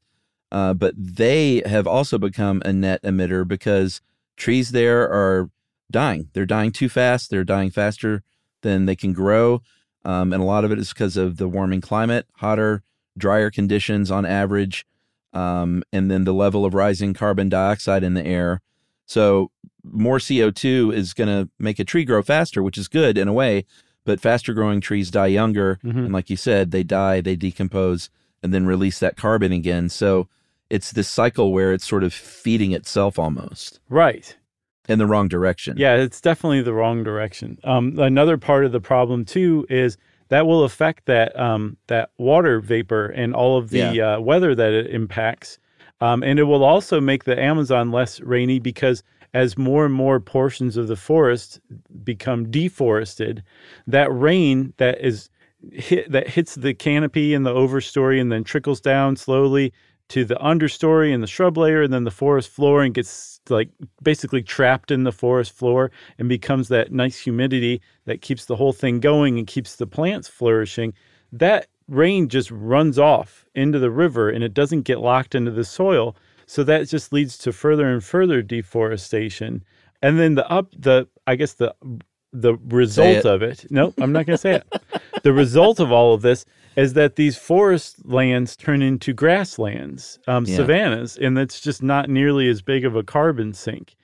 Uh, but they have also become a net emitter because trees there are dying. They're dying too fast. They're dying faster than they can grow. Um, and a lot of it is because of the warming climate, hotter, drier conditions on average, um, and then the level of rising carbon dioxide in the air. So more C O two is going to make a tree grow faster, which is good in a way, but faster growing trees die younger. Mm-hmm. And like you said, they die, they decompose, and then release that carbon again. So it's this cycle where it's sort of feeding itself almost. Right. In the wrong direction. Yeah, it's definitely the wrong direction. Um, another part of the problem, too, is that will affect that, um, that water vapor and all of the yeah. uh, weather that it impacts. Um, and it will also make the Amazon less rainy because as more and more portions of the forest become deforested, that rain that is hit, that hits the canopy and the overstory and then trickles down slowly to the understory and the shrub layer, and then the forest floor, and gets like basically trapped in the forest floor and becomes that nice humidity that keeps the whole thing going and keeps the plants flourishing. That rain just runs off into the river and it doesn't get locked into the soil. So that just leads to further and further deforestation. And then the up, the, I guess the, the result of it, no, I'm not going to say it. The result of all of this is that these forest lands turn into grasslands, um, yeah. savannas, and that's just not nearly as big of a carbon sink.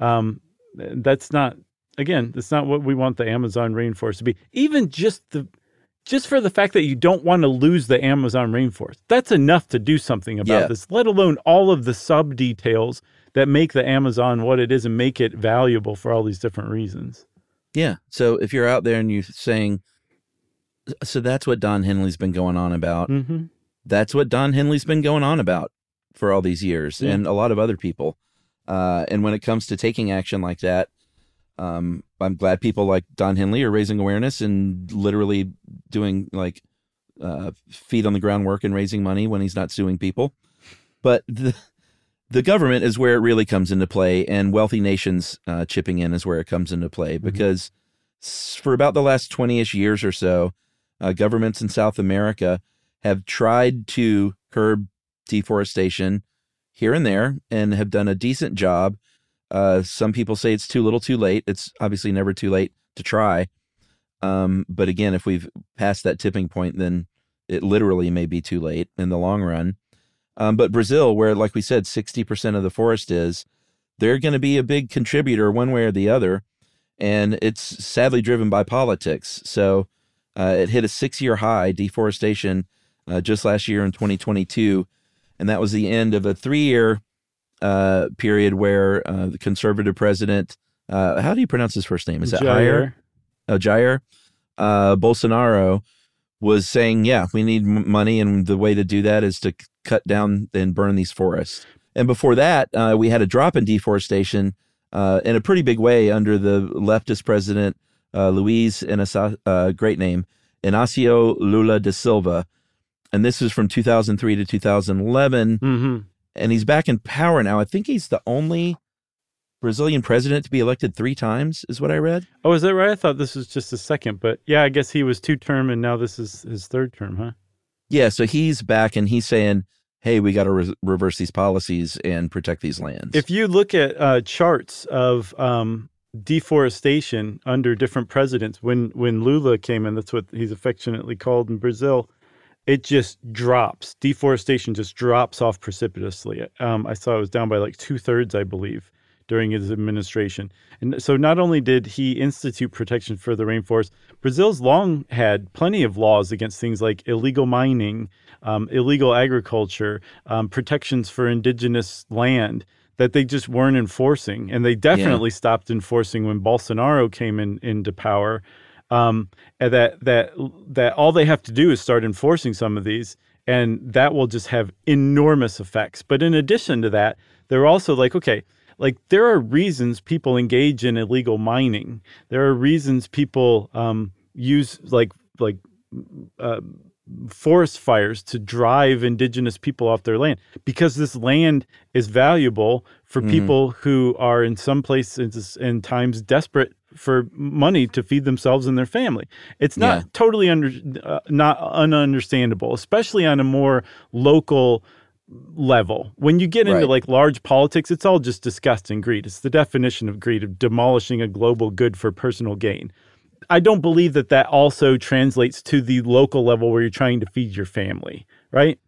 Um, that's not, again, that's not what we want the Amazon rainforest to be. Even just the, just for the fact that you don't want to lose the Amazon rainforest, that's enough to do something about yeah. this, let alone all of the sub details that make the Amazon what it is and make it valuable for all these different reasons. Yeah. So if you're out there and you're saying, so that's what Don Henley's been going on about. Mm-hmm. That's what Don Henley's been going on about for all these years yeah. and a lot of other people. Uh, and when it comes to taking action like that, um, I'm glad people like Don Henley are raising awareness and literally doing like uh, feet on the ground work and raising money when he's not suing people. But the, the government is where it really comes into play, and wealthy nations uh, chipping in is where it comes into play mm-hmm. because for about the last twenty-ish years or so, Uh, governments in South America have tried to curb deforestation here and there and have done a decent job. Uh, some people say it's too little too late. It's obviously never too late to try. Um, but again, if we've passed that tipping point, then it literally may be too late in the long run. Um, but Brazil, where, like we said, sixty percent of the forest is, they're going to be a big contributor one way or the other. And it's sadly driven by politics. So uh, it hit a six-year high, deforestation, uh, just last year in twenty twenty-two. And that was the end of a three-year uh, period where uh, the conservative president, uh, how do you pronounce his first name? Is that Jair? Oh, Jair uh, Bolsonaro was saying, yeah, we need m money. And the way to do that is to c cut down and burn these forests. And before that, uh, we had a drop in deforestation uh, in a pretty big way under the leftist president, uh, Luiz, and a uh, great name, Inácio Lula da Silva. And this is from two thousand three to two thousand eleven. Mm-hmm. And he's back in power now. I think he's the only Brazilian president to be elected three times is what I read. Oh, is that right? I thought this was just the second, but yeah, I guess he was two term and now this is his third term, huh? Yeah. So he's back and he's saying, hey, we got to re reverse these policies and protect these lands. If you look at uh, charts of um, deforestation under different presidents, when, when Lula came in, that's what he's affectionately called in Brazil, it just drops. Deforestation just drops off precipitously. Um, I saw it was down by like two thirds, I believe, during his administration. And so not only did he institute protection for the rainforest, Brazil's long had plenty of laws against things like illegal mining, um, illegal agriculture, um, protections for indigenous land that they just weren't enforcing. And they definitely yeah. stopped enforcing when Bolsonaro came in into power. Um, and that, that, that all they have to do is start enforcing some of these, and that will just have enormous effects. But in addition to that, they're also like, okay, like there are reasons people engage in illegal mining. There are reasons people um, use like like uh, forest fires to drive indigenous people off their land, because this land is valuable for mm-hmm. people who are in some places and times desperate for money to feed themselves and their family. It's not yeah. totally under uh, not ununderstandable, especially on a more local level. When you get into right. like large politics, it's all just disgust and greed. It's the definition of greed, of demolishing a global good for personal gain. I don't believe that that also translates to the local level where you're trying to feed your family, right?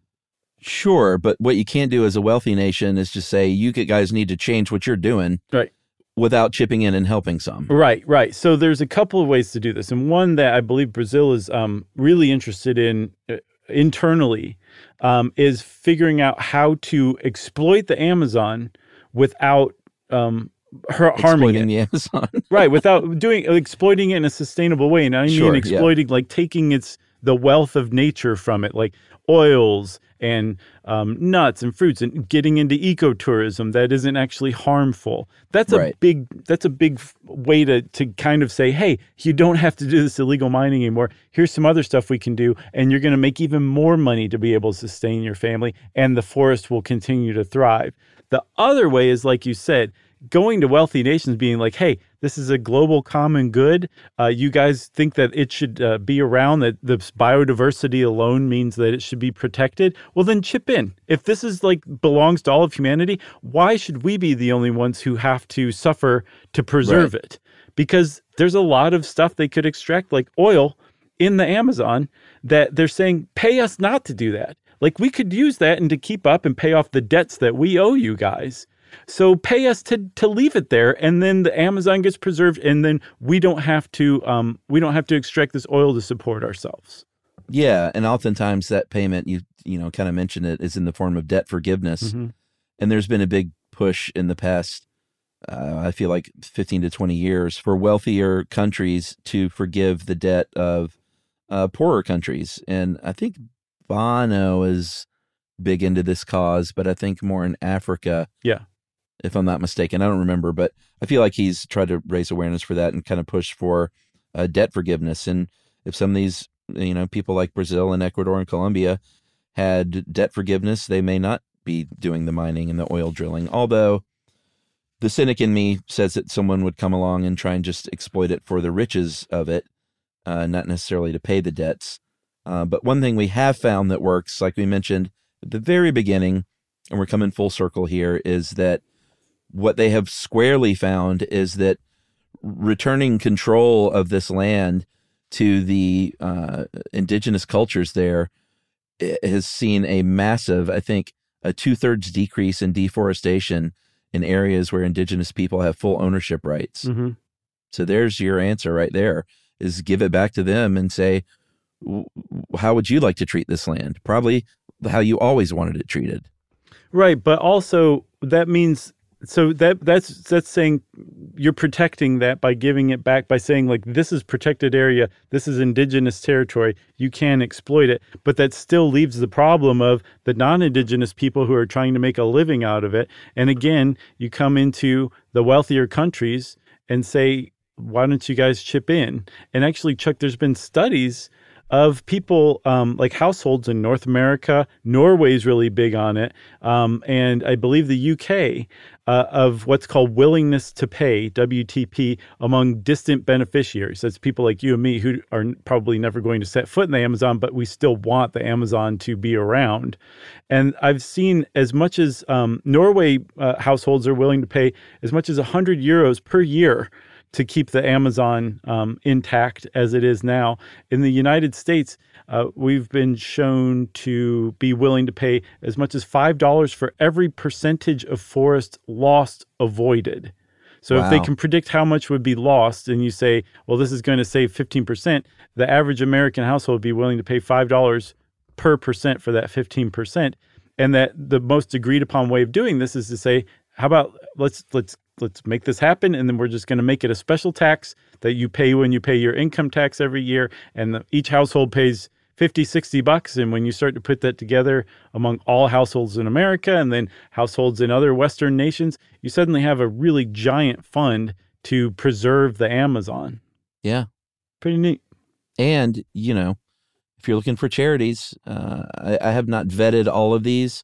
Sure, but what you can't do as a wealthy nation is just say, you guys need to change what you're doing right. without chipping in and helping some. Right, right. So there's a couple of ways to do this. And one that I believe Brazil is um, really interested in uh, internally Um, is figuring out how to exploit the Amazon without um, her harming it. Exploiting the Amazon. Right, without doing exploiting it in a sustainable way. And I mean sure, exploiting, yeah. like taking its the wealth of nature from it, like oils and um, nuts and fruits, and getting into ecotourism that isn't actually harmful. That's a right. big. That's a big way to to kind of say, hey, you don't have to do this illegal mining anymore. Here's some other stuff we can do, and you're going to make even more money to be able to sustain your family, and the forest will continue to thrive. The other way is, like you said, going to wealthy nations, being like, hey, this is a global common good. Uh, you guys think that it should uh, be around, that this biodiversity alone means that it should be protected? Well, then chip in. If this is like belongs to all of humanity, why should we be the only ones who have to suffer to preserve right. it? Because there's a lot of stuff they could extract, like oil in the Amazon, that they're saying, pay us not to do that. Like, we could use that and to keep up and pay off the debts that we owe you guys. So pay us to to leave it there, and then the Amazon gets preserved, and then we don't have to um, we don't have to extract this oil to support ourselves. Yeah, and oftentimes that payment you you know kind of mentioned it is in the form of debt forgiveness, mm-hmm. and there's been a big push in the past, uh, I feel like fifteen to twenty years, for wealthier countries to forgive the debt of uh, poorer countries, and I think Bono is big into this cause, but I think more in Africa. Yeah. If I'm not mistaken, I don't remember, but I feel like he's tried to raise awareness for that and kind of push for uh, debt forgiveness. And if some of these, you know, people like Brazil and Ecuador and Colombia had debt forgiveness, they may not be doing the mining and the oil drilling. Although the cynic in me says that someone would come along and try and just exploit it for the riches of it, uh, not necessarily to pay the debts. Uh, but one thing we have found that works, like we mentioned at the very beginning, and we're coming full circle here, is that what they have squarely found is that returning control of this land to the uh, indigenous cultures there has seen a massive, I think, a two-thirds decrease in deforestation in areas where indigenous people have full ownership rights. Mm-hmm. So there's your answer right there, is give it back to them and say, how would you like to treat this land? Probably how you always wanted it treated. Right. But also that means, so that that's, that's saying you're protecting that by giving it back, by saying like, this is protected area, this is indigenous territory, you can exploit it. But that still leaves the problem of the non-indigenous people who are trying to make a living out of it. And again, you come into the wealthier countries and say, why don't you guys chip in? And actually, Chuck, there's been studies of people, um, like households in North America. Norway's really big on it. Um, and I believe the U K, uh, of what's called willingness to pay, W T P, among distant beneficiaries. That's people like you and me who are probably never going to set foot in the Amazon, but we still want the Amazon to be around. And I've seen as much as um, Norway uh, households are willing to pay as much as one hundred euros per year to keep the Amazon um, intact as it is now. In the United States, uh, we've been shown to be willing to pay as much as five dollars for every percentage of forest lost avoided. So wow. If they can predict how much would be lost and you say, well, this is going to save fifteen percent, the average American household would be willing to pay five dollars per percent for that fifteen percent. And that the most agreed upon way of doing this is to say, how about let's, let's, let's make this happen, and then we're just going to make it a special tax that you pay when you pay your income tax every year, and the, each household pays fifty, sixty bucks, and when you start to put that together among all households in America and then households in other Western nations, you suddenly have a really giant fund to preserve the Amazon. Yeah. Pretty neat. And, you know, if you're looking for charities, uh, I, I have not vetted all of these,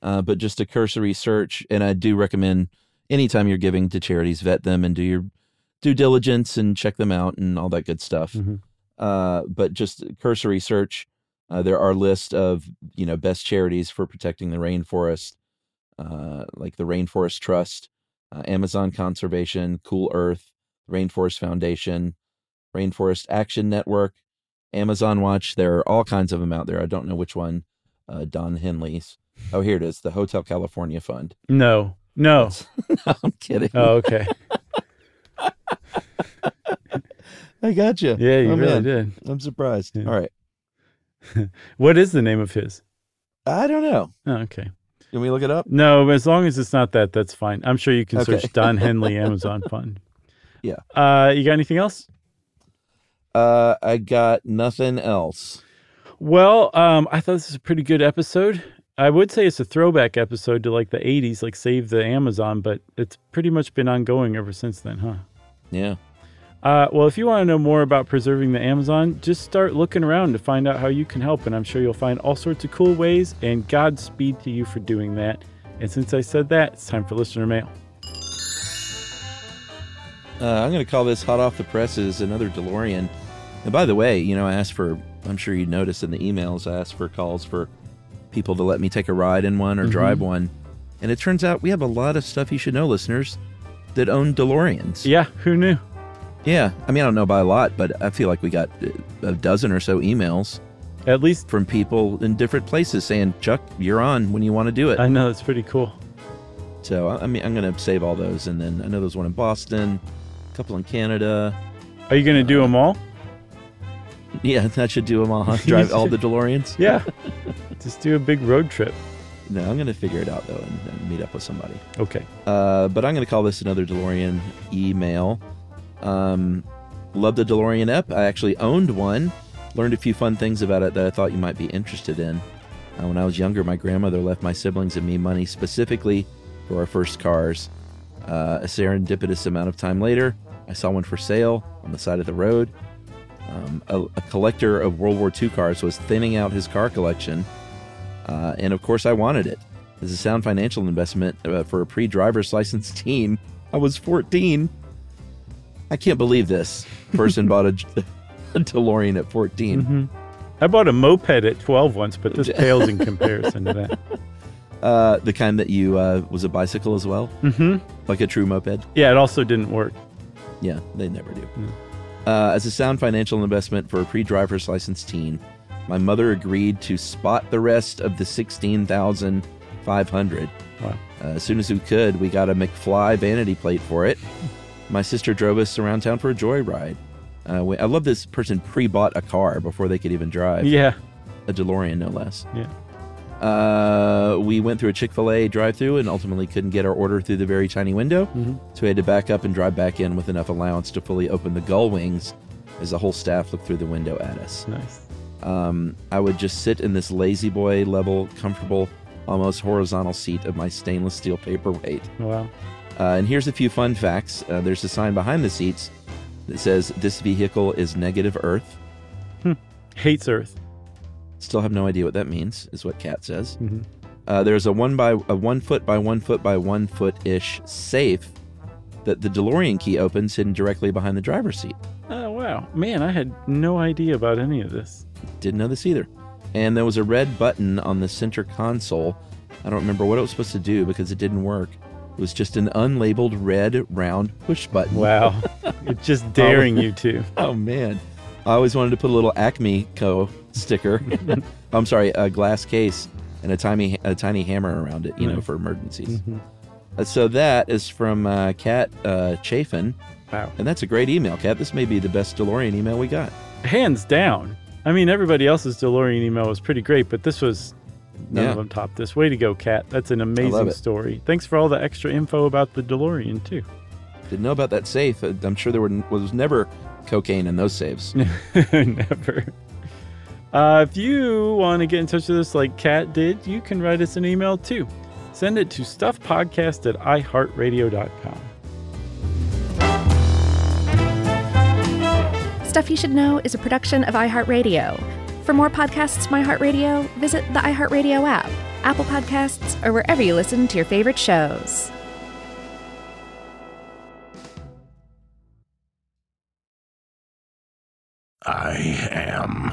uh, but just a cursory search, and I do recommend anytime you're giving to charities, vet them and do your due diligence and check them out and all that good stuff. Mm-hmm. Uh, but just cursory search, uh, there are lists of, you know, best charities for protecting the rainforest, uh, like the Rainforest Trust, uh, Amazon Conservation, Cool Earth, Rainforest Foundation, Rainforest Action Network, Amazon Watch. There are all kinds of them out there. I don't know which one, uh, Don Henley's. Oh, here it is. The Hotel California Fund. No. No. No, I'm kidding. Oh, okay. I got you. Yeah, you oh, really man. did. I'm surprised. Yeah. All right. What is the name of his? I don't know. Oh, okay. Can we look it up? No, as long as it's not that, that's fine. I'm sure you can okay. search Don Henley Amazon Fund. Yeah. Uh, you got anything else? Uh, I got nothing else. Well, um, I thought this was a pretty good episode. I would say it's a throwback episode to like the eighties, like Save the Amazon, but it's pretty much been ongoing ever since then, huh? Yeah. Uh, well, if you want to know more about preserving the Amazon, just start looking around to find out how you can help, and I'm sure you'll find all sorts of cool ways, and Godspeed to you for doing that. And since I said that, it's time for Listener Mail. Uh, I'm going to call this Hot Off the Presses, another DeLorean. And by the way, you know, I asked for, I'm sure you noticed in the emails, I asked for calls for people to let me take a ride in one or mm-hmm. drive one. And it turns out we have a lot of Stuff You Should Know listeners that own DeLoreans. Yeah, who knew? Yeah. I mean, I don't know by a lot, but I feel like we got a dozen or so emails. At least. From people in different places saying, Chuck, you're on when you want to do it. I know, it's pretty cool. So, I mean, I'm going to save all those. And then I know there's one in Boston, a couple in Canada. Are you going to uh, do them all? Yeah, I should do them all. Huh? Drive all the DeLoreans? Yeah. Just do a big road trip. No, I'm going to figure it out, though, and, and meet up with somebody. Okay. Uh, but I'm going to call this another DeLorean email. Um, love the DeLorean app. I actually owned one. Learned a few fun things about it that I thought you might be interested in. Uh, when I was younger, my grandmother left my siblings and me money specifically for our first cars. Uh, a serendipitous amount of time later, I saw one for sale on the side of the road. Um, a, a collector of World War Two cars was thinning out his car collection. Uh, and of course I wanted it. As a sound financial investment uh, for a pre-driver's license teen, I was fourteen. I can't believe this person bought a, a DeLorean at fourteen. Mm-hmm. I bought a moped at twelve once, but this pales in comparison to that. Uh, the kind that you, uh, was a bicycle as well? Mm-hmm. Like a true moped? Yeah, it also didn't work. Yeah, they never do. Mm. Uh, as a sound financial investment for a pre-driver's license teen, my mother agreed to spot the rest of the sixteen thousand five hundred dollars. Wow. Uh, as soon as we could, we got a McFly vanity plate for it. My sister drove us around town for a joyride. Uh, we, I love this person pre-bought a car before they could even drive. Yeah. A DeLorean, no less. Yeah. Uh, we went through a Chick-fil-A drive-thru and ultimately couldn't get our order through the very tiny window. Mm-hmm. So we had to back up and drive back in with enough allowance to fully open the gull wings as the whole staff looked through the window at us. Nice. Um, I would just sit in this lazy boy level, comfortable, almost horizontal seat of my stainless steel paperweight. Wow. Uh, and here's a few fun facts. Uh, there's a sign behind the seats that says, "This vehicle is negative Earth." Hmm. Hates Earth. Still have no idea what that means, is what Kat says. Mm-hmm. Uh, there's a one by a one foot by one foot by one foot ish safe that the DeLorean key opens, hidden directly behind the driver's seat. Oh wow, man! I had no idea about any of this. Didn't know this either. And there was a red button on the center console. I don't remember what it was supposed to do because it didn't work. It was just an unlabeled red round push button. Wow, it's just daring oh, you to. Oh man. I always wanted to put a little Acme Co. sticker, I'm sorry, a glass case and a tiny a tiny hammer around it, you know, for emergencies. Mm-hmm. uh, so that is from uh, Kat uh, Chafin. Wow. And that's a great email, Kat. This may be the best DeLorean email we got. Hands down. I mean, everybody else's DeLorean email was pretty great, but this was none yeah. of them topped this. Way to go, Kat. That's an amazing story. Thanks for all the extra info about the DeLorean, too. Didn't know about that safe. I'm sure there were, was never cocaine in those safes. Never. Uh, if you want to get in touch with us like Kat did, you can write us an email too. Send it to stuffpodcast at iHeartRadio dot com. Stuff You Should Know is a production of iHeartRadio. For more podcasts from iHeartRadio, visit the iHeartRadio app, Apple Podcasts, or wherever you listen to your favorite shows. I am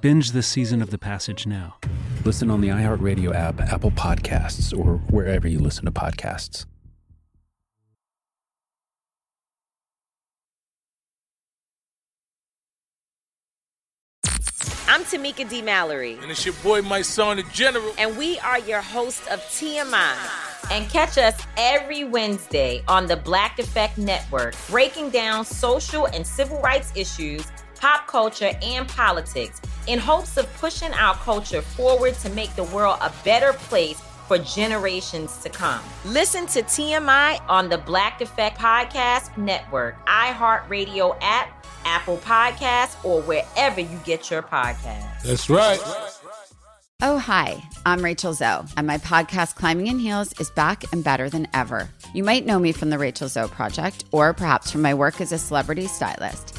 Binge this season of The Passage now. Listen on the iHeartRadio app, Apple Podcasts, or wherever you listen to podcasts. I'm Tamika D. Mallory. And it's your boy, my son, the General. And we are your hosts of T M I. And catch us every Wednesday on the Black Effect Network, breaking down social and civil rights issues, pop culture, and politics in hopes of pushing our culture forward to make the world a better place for generations to come. Listen to T M I on the Black Effect Podcast Network, iHeartRadio app, Apple Podcasts, or wherever you get your podcasts. That's right. Oh, hi, I'm Rachel Zoe, and my podcast, Climbing in Heels, is back and better than ever. You might know me from the Rachel Zoe Project, or perhaps from my work as a celebrity stylist.